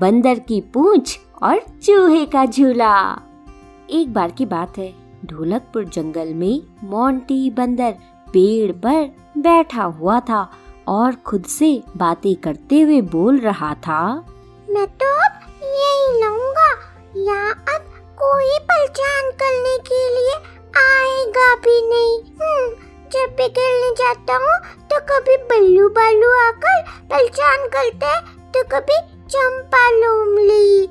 बंदर की पूंछ और चूहे का झूला। एक बार की बात है, ढोलकपुर जंगल में मोंटी बंदर पेड़ पर बैठा हुआ था और खुद से बातें करते हुए बोल रहा था, मैं तो अब यही लूंगा या अब कोई पहचान करने के लिए आएगा भी नहीं। जब भी खेलने जाता हूँ तो कभी बल्लू बालू आकर पहचान करते हैं, तो कभी चंपा लोमली।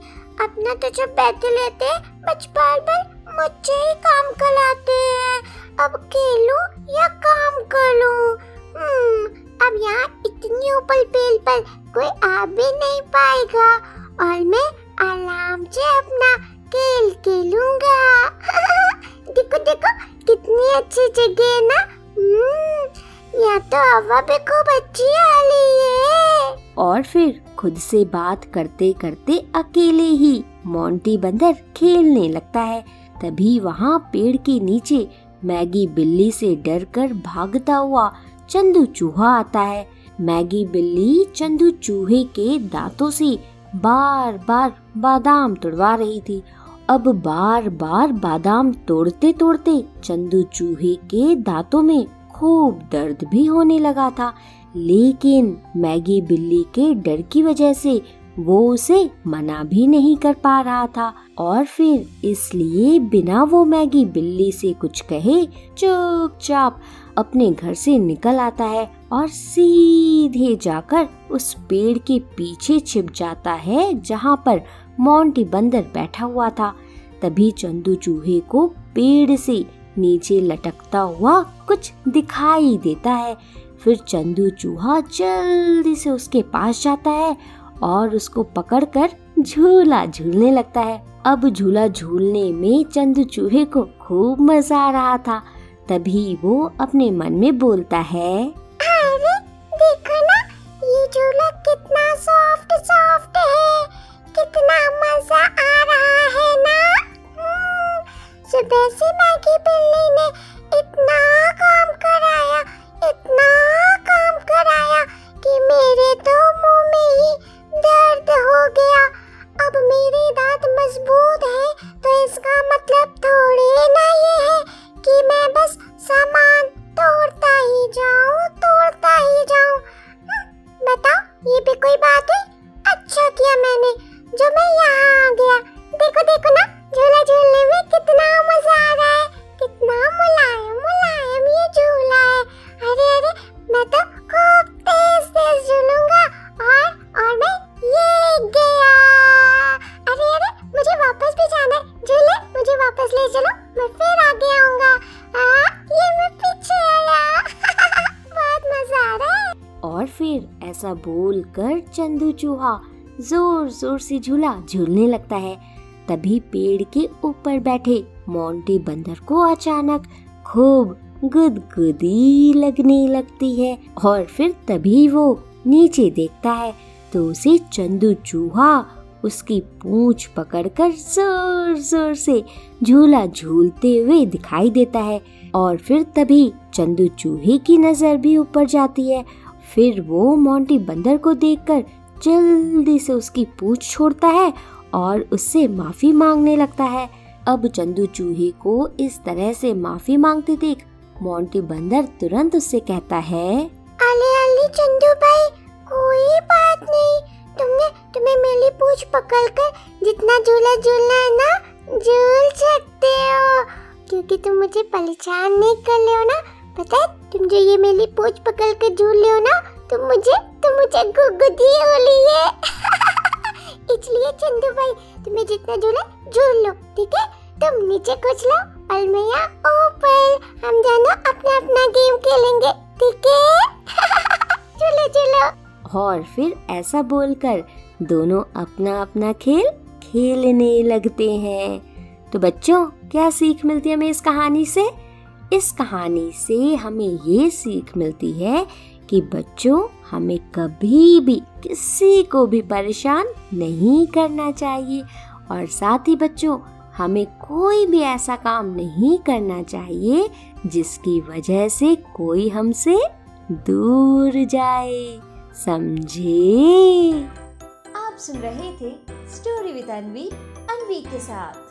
अपना तो जब बैठे लेते बच बार बार मुझे ही काम कराते हैं। अब खेलूं या काम करूं? अब यहाँ इतनी ऊपर पेड़ पर कोई आ भी नहीं पाएगा और मैं आराम से अपना खेल खेलूंगा। देखो देखो कितनी अच्छी जगह है ना। यहाँ तो हवा भी खूब अच्छी आ रही है। और फिर खुद से बात करते करते अकेले ही मोंटी बंदर खेलने लगता है। तभी वहाँ पेड़ के नीचे मैगी बिल्ली से डरकर भागता हुआ चंदू चूहा आता है। मैगी बिल्ली चंदू चूहे के दांतों से बार बार बादाम तोड़वा रही थी। अब बार बार बादाम तोड़ते तोड़ते चंदू चूहे के दांतों में खूब दर्द भी होने लगा था, लेकिन मैगी बिल्ली के डर की वजह से वो उसे मना भी नहीं कर पा रहा था। और फिर इसलिए बिना वो मैगी बिल्ली से कुछ कहे चुपचाप अपने घर से निकल आता है और सीधे जाकर उस पेड़ के पीछे छिप जाता है जहाँ पर मोंटी बंदर बैठा हुआ था। तभी चंदू चूहे को पेड़ से नीचे लटकता हुआ कुछ दिखाई देता है। फिर चंदू चूहा जल्दी से उसके पास जाता है और उसको पकड़कर झूला झूलने लगता है। अब झूला झूलने में चंदू चूहे को खूब मजा आ रहा था। तभी वो अपने मन में बोलता है, अरे देखो ना, ये झूला कितना सॉफ्ट सॉफ्ट है, कितना मजा आ रहा है ना। सुबह से मैगी बिल्ली ने इतना काम कराया कि मेरे तो मुंह में ही दर्द हो गया। अब मेरे दांत मजबूत हैं, तो इसका मतलब थोड़ी ना ये है कि मैं बस सामान तोड़ता ही जाऊं। बताओ ये भी कोई बात है? अच्छा किया मैंने जो मैं यहाँ आ गया। देखो देखो ना, झूला झूलने में कितना मजा आ रहा है, कितना मुलायम ये झूला है। अरे मैं तो खूब तेज झूलूंगा और मैं ये गया। अरे मुझे वापस भी जाना है, झूले मुझे वापस ले चलो, मैं फिर आगे आऊंगा। ये मैं पीछे आया। बहुत मजा आ रहा है। और फिर ऐसा बोल कर चंदू चूहा जोर जोर से झूला झूलने लगता है। तभी पेड़ के ऊपर बैठे मोंटी बंदर को अचानक खूब गुदगुदी लगने लगती है और फिर तभी वो नीचे देखता है तो उसे चंदू चूहा उसकी पूंछ पकड़कर जोर जोर से झूला झूलते हुए दिखाई देता है। और फिर तभी चंदू चूहे की नजर भी ऊपर जाती है। फिर वो मोंटी बंदर को देखकर जल्दी से उसकी पूंछ छोड़ता है और उससे माफी मांगने लगता है। अब चंदू चूहे को इस तरह से माफी मांगते देख मोंटी बंदर तुरंत उससे कहता है, अले चंदू भाई, कोई बात नहीं, तुम्हें मेरी पूंछ पकड़कर जितना झूला झूलना है ना झूल सकते हो, क्योंकि तुम मुझे परेशान नहीं कर ले हो ना। पता है, तुम जो ये मेरी पूंछ पकड़ कर झूल ले हो ना, तुम मुझे गुदगुदी हो रही है। इसलिए चंदू भाई, तुम्हें जितना झूला झूल लो, ठीक है? तुम नीचे कुछ लो और मैं यहाँ ऊपर। हम दोनों अपना गेम खेलेंगे, ठीक है? चलो। और फिर ऐसा बोलकर दोनों अपना अपना खेल खेलने लगते हैं। तो बच्चों, क्या सीख मिलती है हमें इस कहानी से? इस कहानी से हमें ये सीख मिलती है कि बच्चों, हमें कभी भी किसी को भी परेशान नहीं करना चाहिए और साथ ही बच्चों, हमें कोई भी ऐसा काम नहीं करना चाहिए जिसकी वजह से कोई हमसे दूर जाए। समझे? आप सुन रहे थे स्टोरी विद अनवी के साथ।